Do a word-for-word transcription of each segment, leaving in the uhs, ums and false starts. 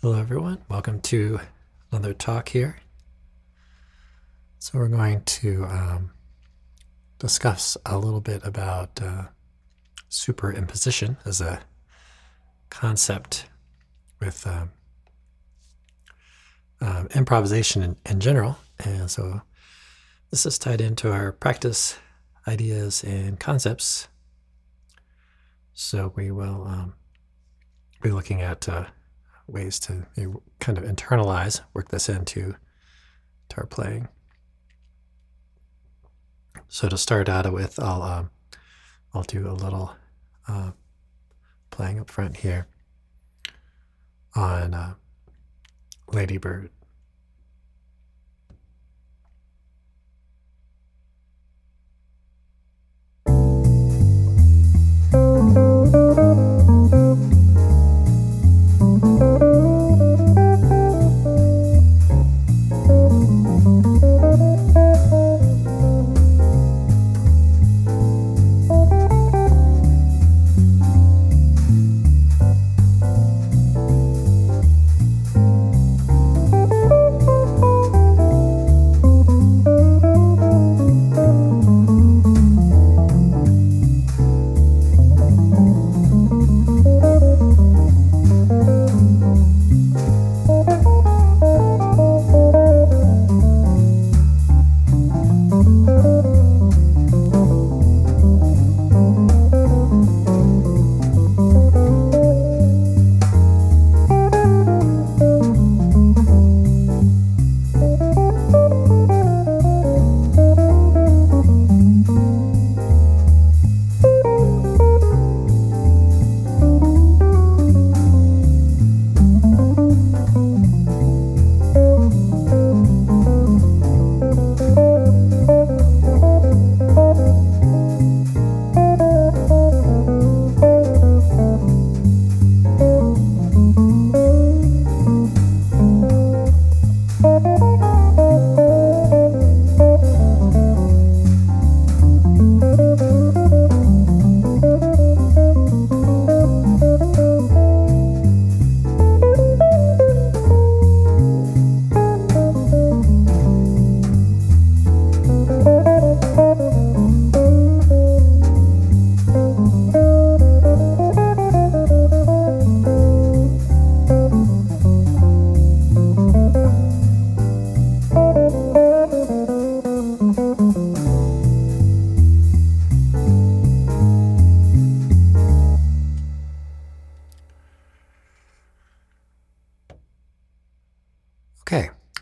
Hello everyone, welcome to another talk here. So we're going to um, discuss a little bit about uh, superimposition as a concept with um, um, improvisation in, in general. And so this is tied into our practice, ideas, and concepts. So we will um, be looking at uh, ways to kind of internalize, work this into to our playing. So to start out with, I'll um, I'll do a little uh, playing up front here on uh, Ladybird.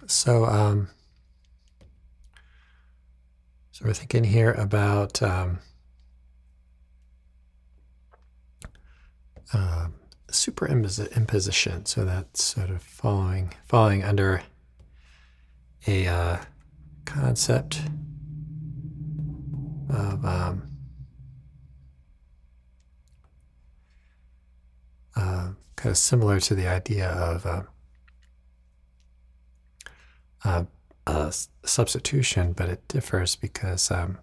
So, um, so we're thinking here about um, uh, superimposition. So that's sort of following following under a uh, concept of um, uh, kind of similar to the idea of. Uh, Uh, uh, substitution, but it differs because um,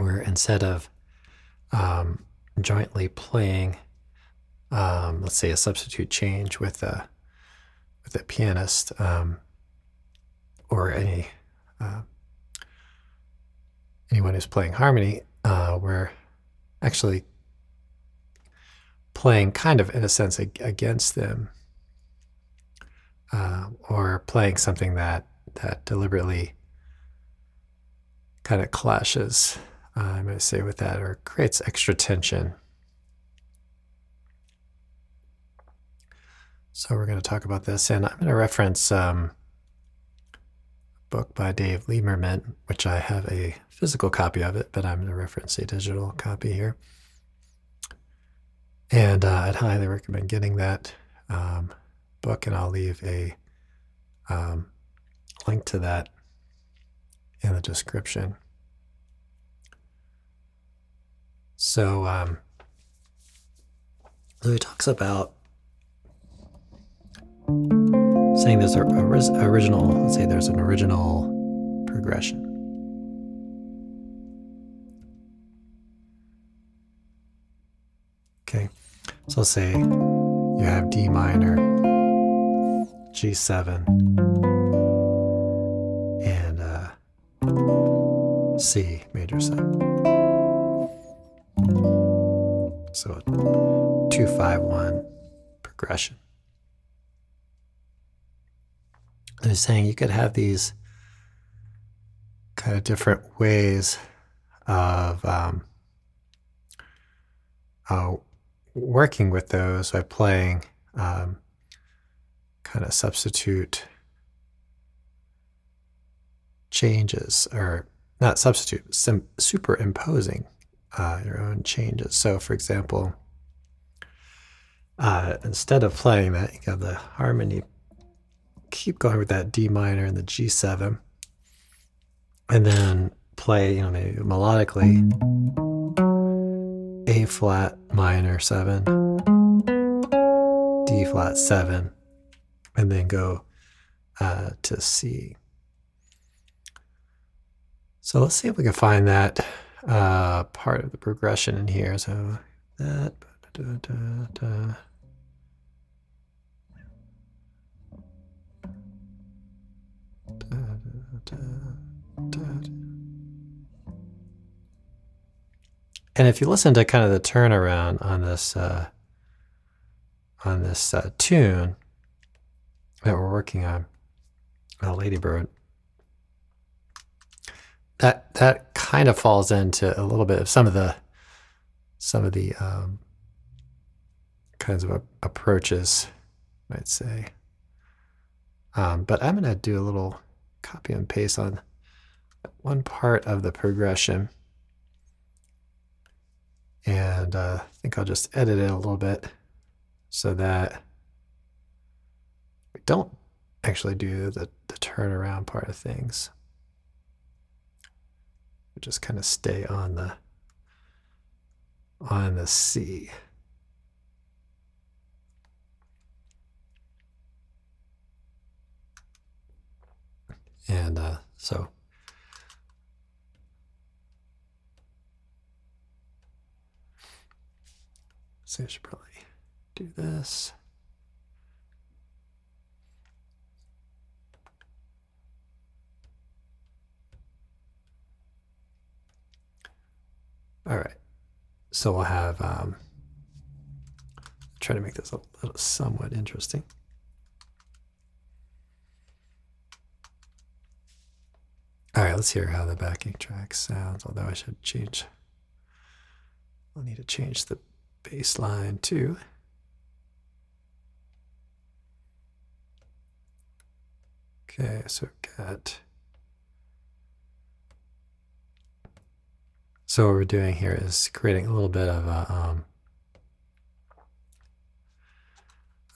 we're instead of um, jointly playing, um, let's say a substitute change with a with a pianist um, or any uh, anyone who's playing harmony, uh, we're actually playing kind of in a sense ag- against them. Uh, or playing something that, that deliberately kind of clashes, uh, I might say, with that, or creates extra tension. So we're going to talk about this, and I'm going to reference um, a book by Dave Lieberman, which I have a physical copy of it, but I'm going to reference a digital copy here. And uh, I'd highly recommend getting that. Um, book, and I'll leave a um, link to that in the description. So, um, so he talks about saying there's an original, let's say there's an original progression. Okay, so I'll say you have D minor, G seven, and uh, C major seven. So two, five, one progression. I was saying you could have these kind of different ways of um, uh, working with those by playing um, kind of substitute changes, or not substitute, some superimposing Uh, your own changes. So, for example, uh, instead of playing that, you have the harmony, keep going with that D minor and the G seven, and then play, you know, maybe melodically A flat minor seven, D flat seven, and then go uh, to C. So let's see if we can find that Uh, part of the progression in here. So that, da, da, da. Da, da, da, da. And if you listen to kind of the turnaround on this uh, on this uh, tune that we're working on, uh, Ladybird, That that kind of falls into a little bit of some of the some of the um, kinds of a, approaches, I might say. Um, but I'm going to do a little copy and paste on one part of the progression, and uh, I think I'll just edit it a little bit so that we don't actually do the, the turnaround part of things. Just kind of stay on the on the C. And uh, so see, I should probably do this. All right, so we'll have, um, try to make this a little somewhat interesting. All right, let's hear how the backing track sounds, although I should change, I'll need to change the bass line too. Okay, so we've got, So what we're doing here is creating a little bit of a um,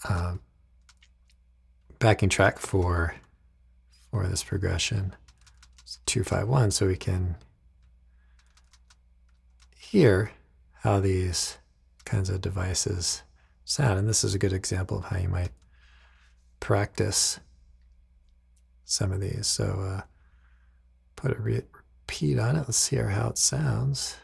uh, backing track for for this progression. It's two five one, so we can hear how these kinds of devices sound, and this is a good example of how you might practice some of these. So uh, put a re- repeat on it. Let's hear how it sounds.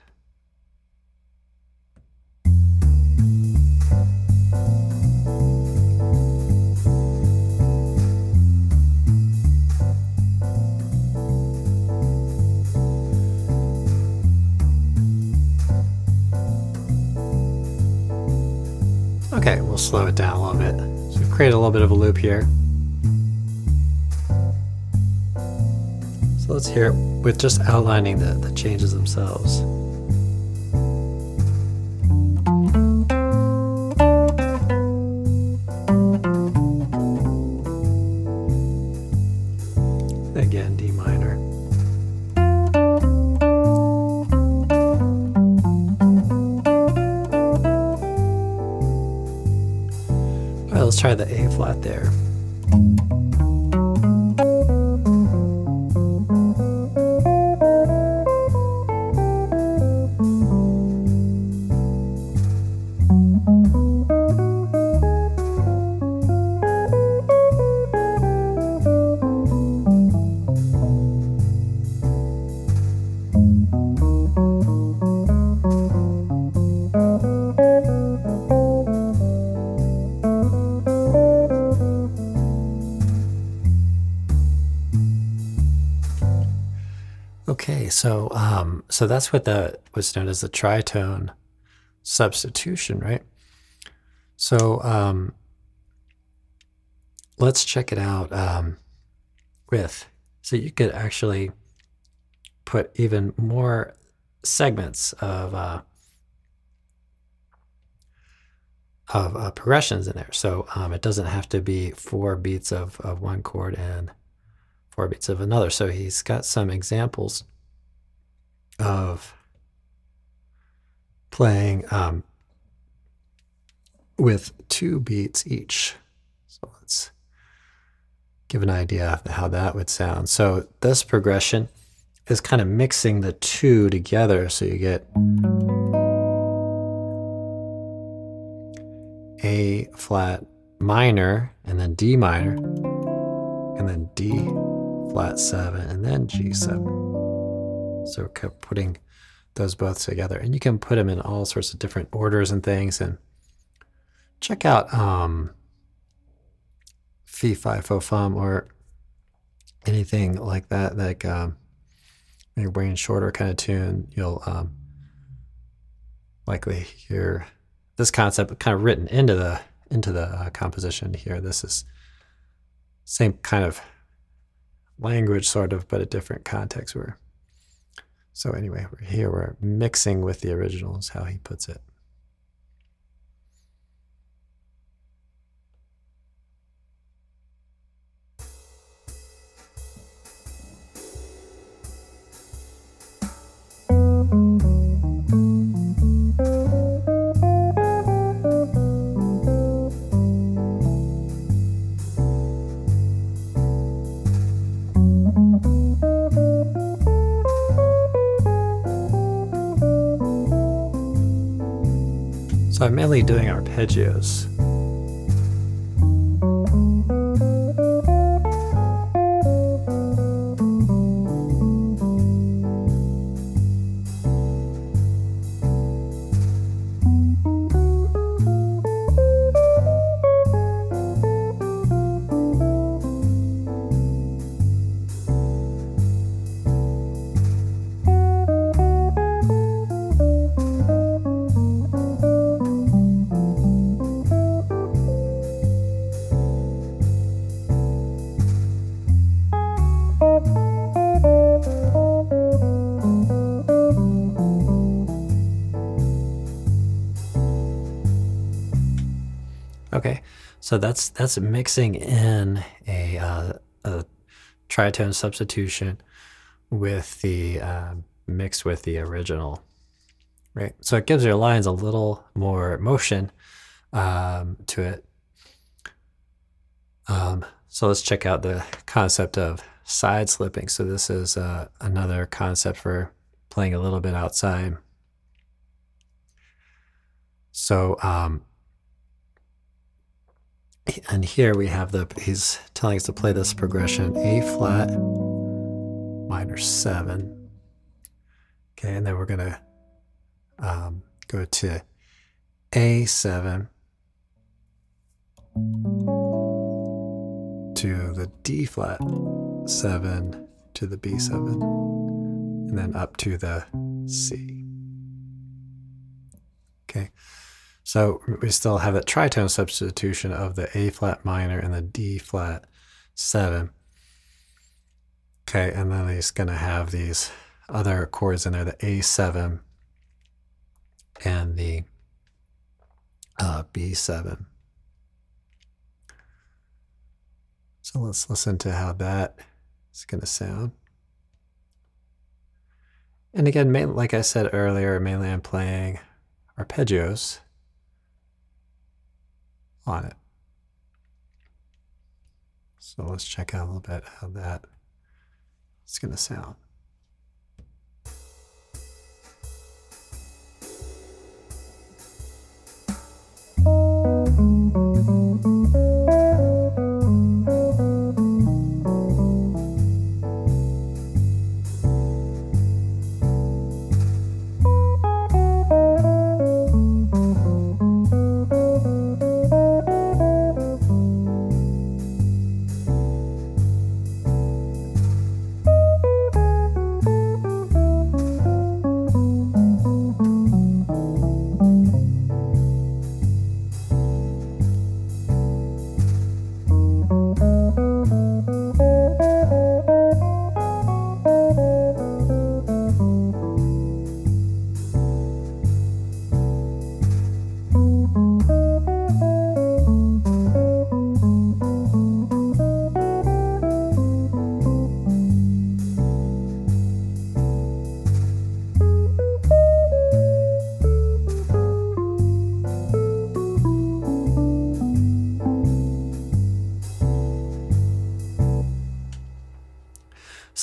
Okay, we'll slow it down a little bit. So we've created a little bit of a loop here. So let's hear it with just outlining the, the changes themselves. Again, D minor. All right, let's try the A flat there. Okay, so um, so that's what the what's known as the tritone substitution, right? So um, let's check it out um, with. So you could actually put even more segments of uh, of uh, progressions in there. So um, it doesn't have to be four beats of, of one chord and four beats of another. So he's got some examples of playing um, with two beats each. So let's give an idea of how that would sound. So this progression is kind of mixing the two together, so you get A flat minor and then D minor and then D flat seven and then G seven. So we're putting those both together, and you can put them in all sorts of different orders and things. And check out um, Fi Fi Fo Fum or anything like that, like um, your brain shorter kind of tune. You'll um, likely hear this concept kind of written into the into the uh, composition here. This is same kind of language, sort of, but a different context. Where so anyway, we're here we're mixing with the original is how he puts it. So I'm mainly doing arpeggios. Okay, so that's that's mixing in a, uh, a tritone substitution with the uh, mixed with the original, right? So it gives your lines a little more motion um, to it. Um, so let's check out the concept of side slipping. So this is uh, another concept for playing a little bit outside. So. Um, And here we have the, he's telling us to play this progression, A flat, minor seven. Okay, and then we're gonna um, go to A seven, to the D flat seven, to the B seven, and then up to the C. Okay. So we still have that tritone substitution of the A flat minor and the D flat seven. Okay, and then he's going to have these other chords in there, the A seven and the uh, B seven. So let's listen to how that is going to sound. And again, mainly, like I said earlier, mainly I'm playing arpeggios on it. So let's check out a little bit how that is going to sound.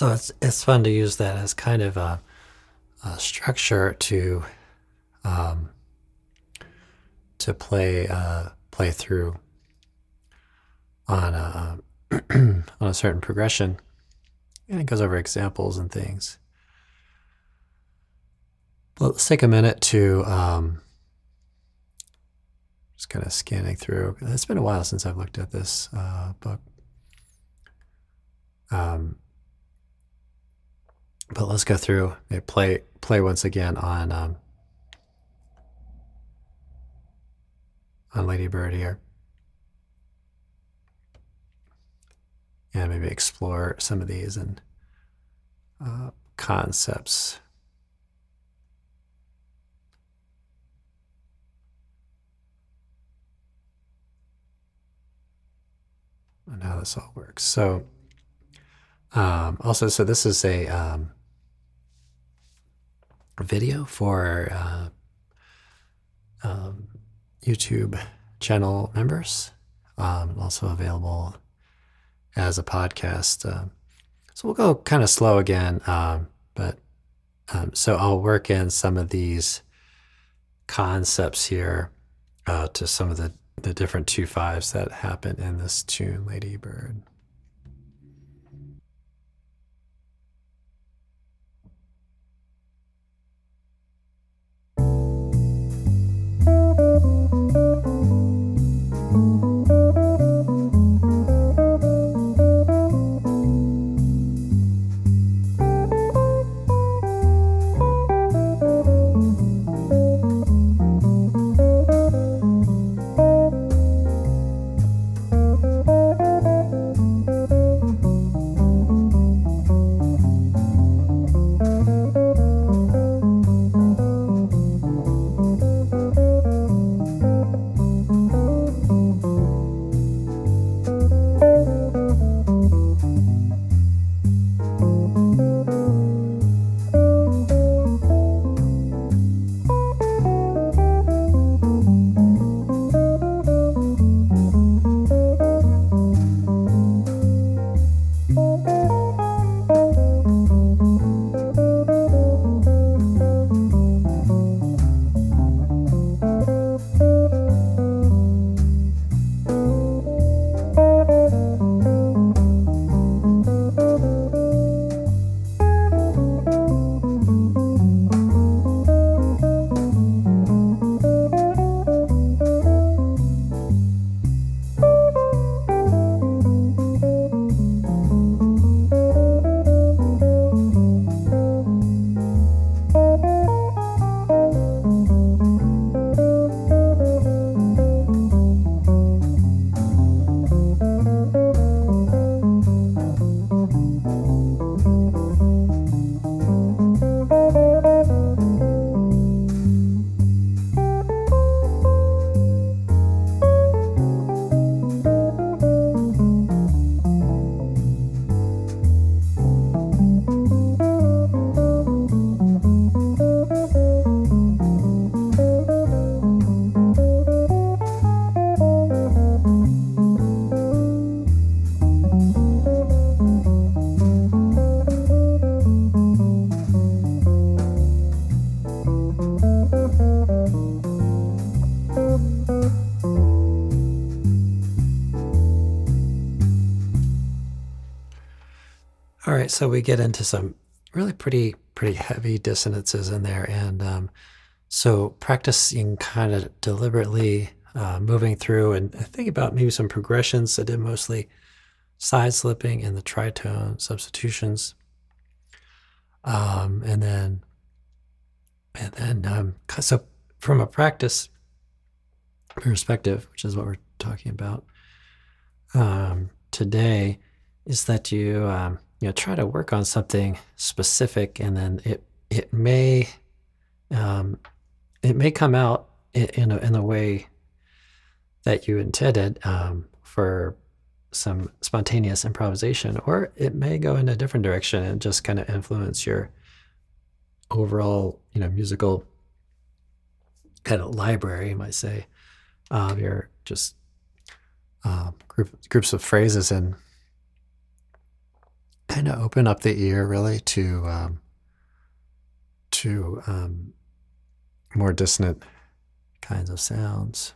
So it's it's fun to use that as kind of a, a structure to um, to play uh, play through on a on a certain progression, and it goes over examples and things. But let's take a minute to um, just kind of scanning through. It's been a while since I've looked at this uh, book. Um, but let's go through and play play once again on um, on Ladybird here, and maybe explore some of these and uh, concepts. And how this all works. So um, also, so this is a um, video for uh, um, YouTube channel members, um, also available as a podcast. Um, so we'll go kind of slow again, um, but um, so I'll work in some of these concepts here uh, to some of the the different two fives that happen in this tune, Ladybird. So we get into some really pretty, pretty heavy dissonances in there. And um, so practicing kind of deliberately uh, moving through and think about maybe some progressions. I did mostly side slipping and the tritone substitutions. Um, and then, and then um, so from a practice perspective, which is what we're talking about um, today, is that you... Um, you know, try to work on something specific, and then it it may um, it may come out in a, in the way that you intended um, for some spontaneous improvisation, or it may go in a different direction and just kind of influence your overall, you know, musical kind of library, you might say, um, your just uh, group, groups of phrases and. kind of open up the ear really to um, to um, more dissonant kinds of sounds.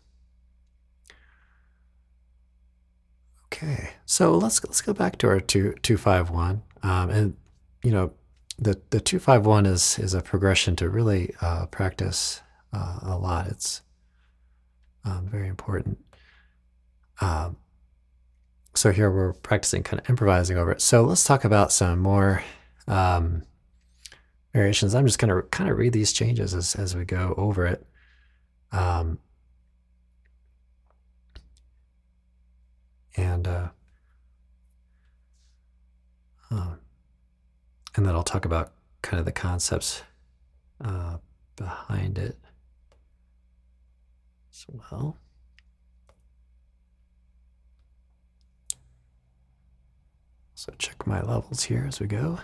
Okay, so let's let's go back to our two two five one, um, and you know the the two five one is is a progression to really uh, practice uh, a lot. It's um, very important. Um, so here we're practicing kind of improvising over it. So let's talk about some more um, variations. I'm just gonna kind of read these changes as as we go over it. Um, And uh, um, and then I'll talk about kind of the concepts uh, behind it as well. So check my levels here as we go.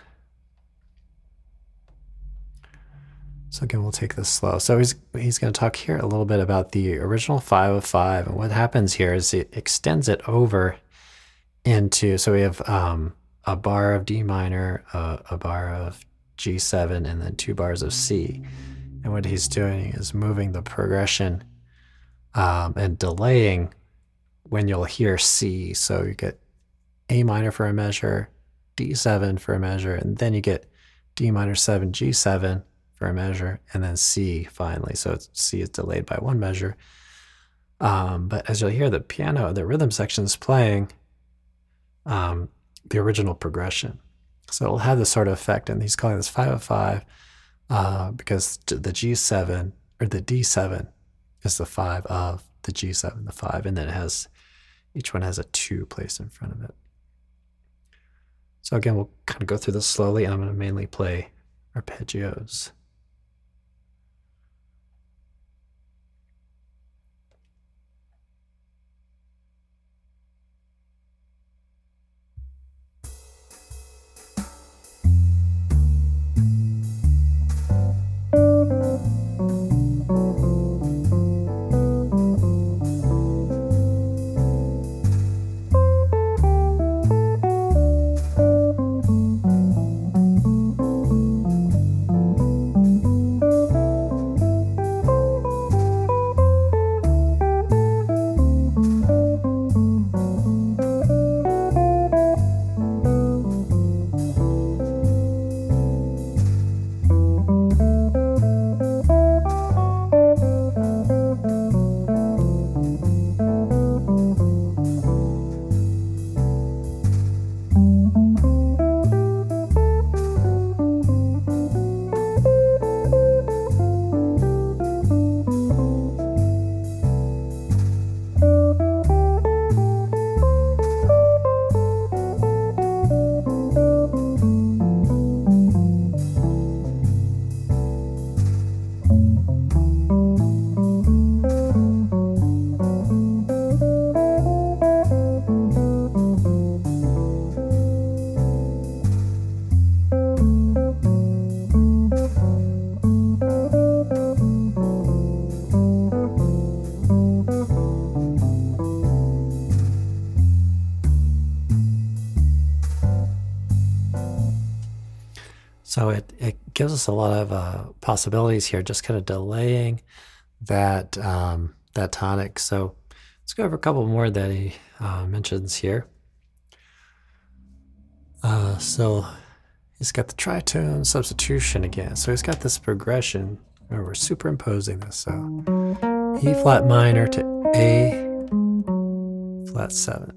So again, we'll take this slow. So he's he's going to talk here a little bit about the original five of five, and what happens here is it extends it over into. So we have um, a bar of D minor, uh, a bar of G seven, and then two bars of C. And what he's doing is moving the progression um, and delaying when you'll hear C. So you get A minor for a measure, D seven for a measure, and then you get D minor seven, G seven. For a measure, and then C finally. So it's, C is delayed by one measure. Um, but as you'll hear the piano, the rhythm section is playing um, the original progression. So it'll have this sort of effect, and he's calling this five oh five uh, because the G seven, or the D seven, is the five of the G seven, the five, and then it has, each one has a two placed in front of it. So again, we'll kind of go through this slowly, and I'm going to mainly play arpeggios. So it, it gives us a lot of uh, possibilities here, just kind of delaying that um, that tonic. So let's go over a couple more that he uh, mentions here. Uh, so he's got the tritone substitution again. So he's got this progression where we're superimposing this. So E flat minor to A flat seven.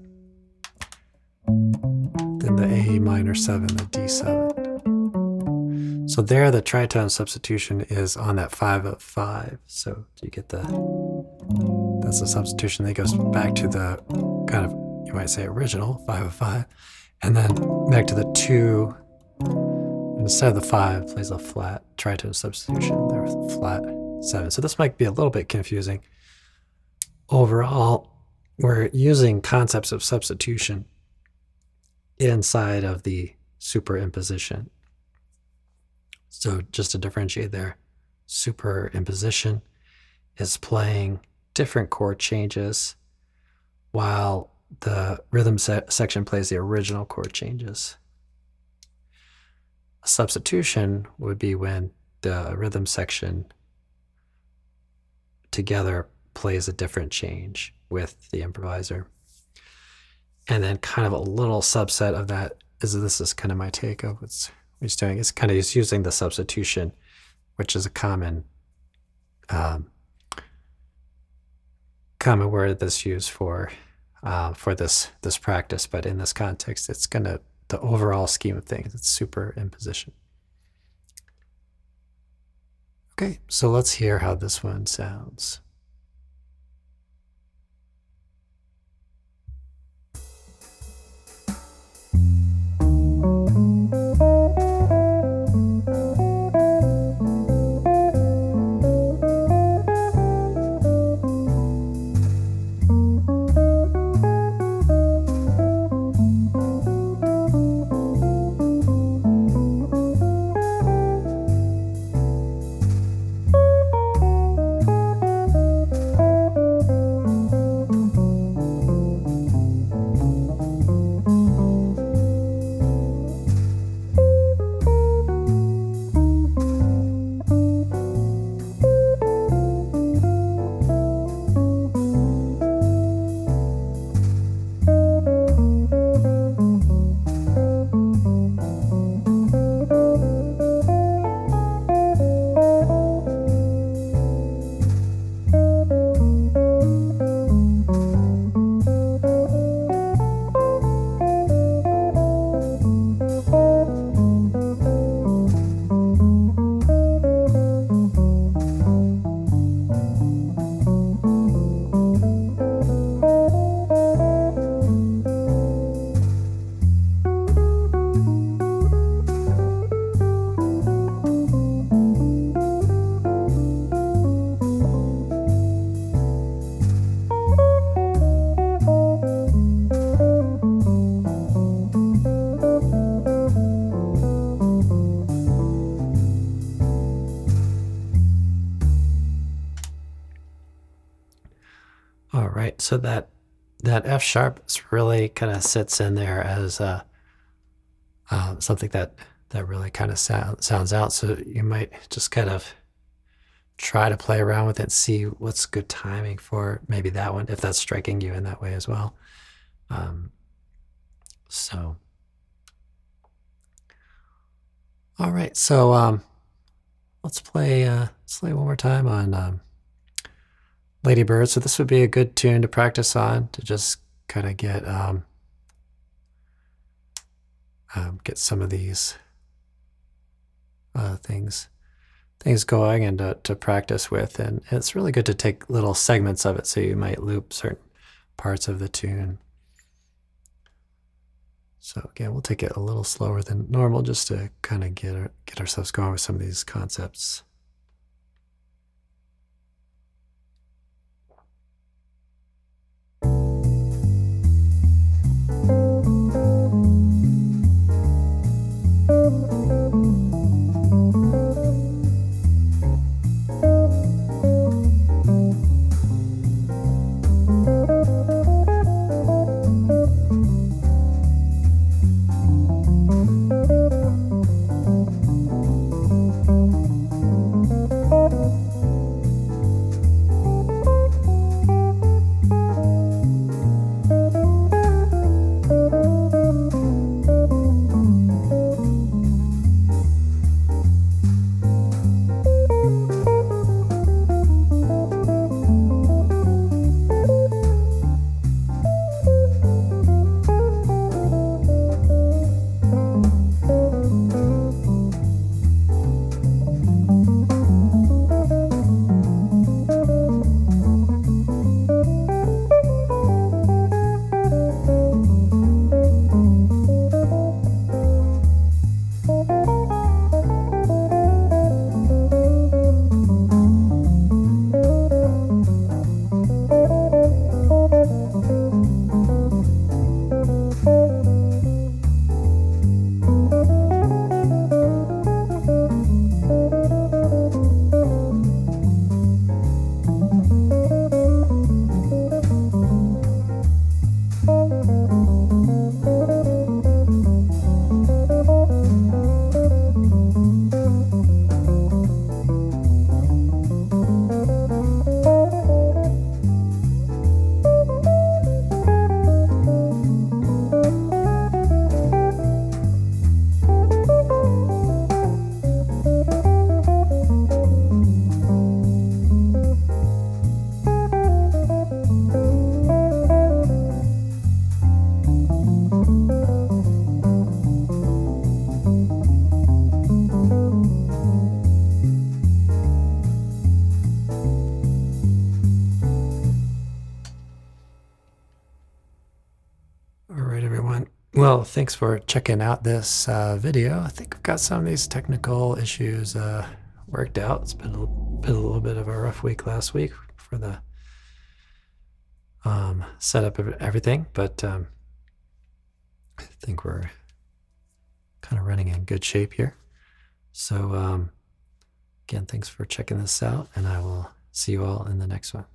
Then the A minor seven, the D seven. So there, the tritone substitution is on that five of five. So you get the, that's the substitution that goes back to the kind of, you might say, original five of five. And then back to the two, instead of the five, plays a flat tritone substitution there with a flat seven. So this might be a little bit confusing. Overall, we're using concepts of substitution inside of the superimposition. So just to differentiate there, superimposition is playing different chord changes while the rhythm se- section plays the original chord changes. A substitution would be when the rhythm section together plays a different change with the improviser. And then kind of a little subset of that is, this is kind of my take of what's he's doing. It's kind of just using the substitution, which is a common um, common word that's used for uh, for this this practice. But in this context, it's going to, the overall scheme of things, it's superimposition. Okay, so let's hear how this one sounds. So that that F sharp really kind of sits in there as uh, uh, something that, that really kind of sound, sounds out. So you might just kind of try to play around with it and see what's good timing for maybe that one, if that's striking you in that way as well. Um, so, all right. So um, let's play. Uh, let's play one more time on. Um, Ladybird. So this would be a good tune to practice on, to just kind of get um, um, get some of these uh, things things going and to, to practice with. And it's really good to take little segments of it, so you might loop certain parts of the tune. So again, we'll take it a little slower than normal, just to kind of get our, get ourselves going with some of these concepts. Thank you. everyone. Well, thanks for checking out this uh, video. I think I've got some of these technical issues uh, worked out. It's been a, been a little bit of a rough week last week for the um, setup of everything, but um, I think we're kind of running in good shape here. So um, again, thanks for checking this out, and I will see you all in the next one.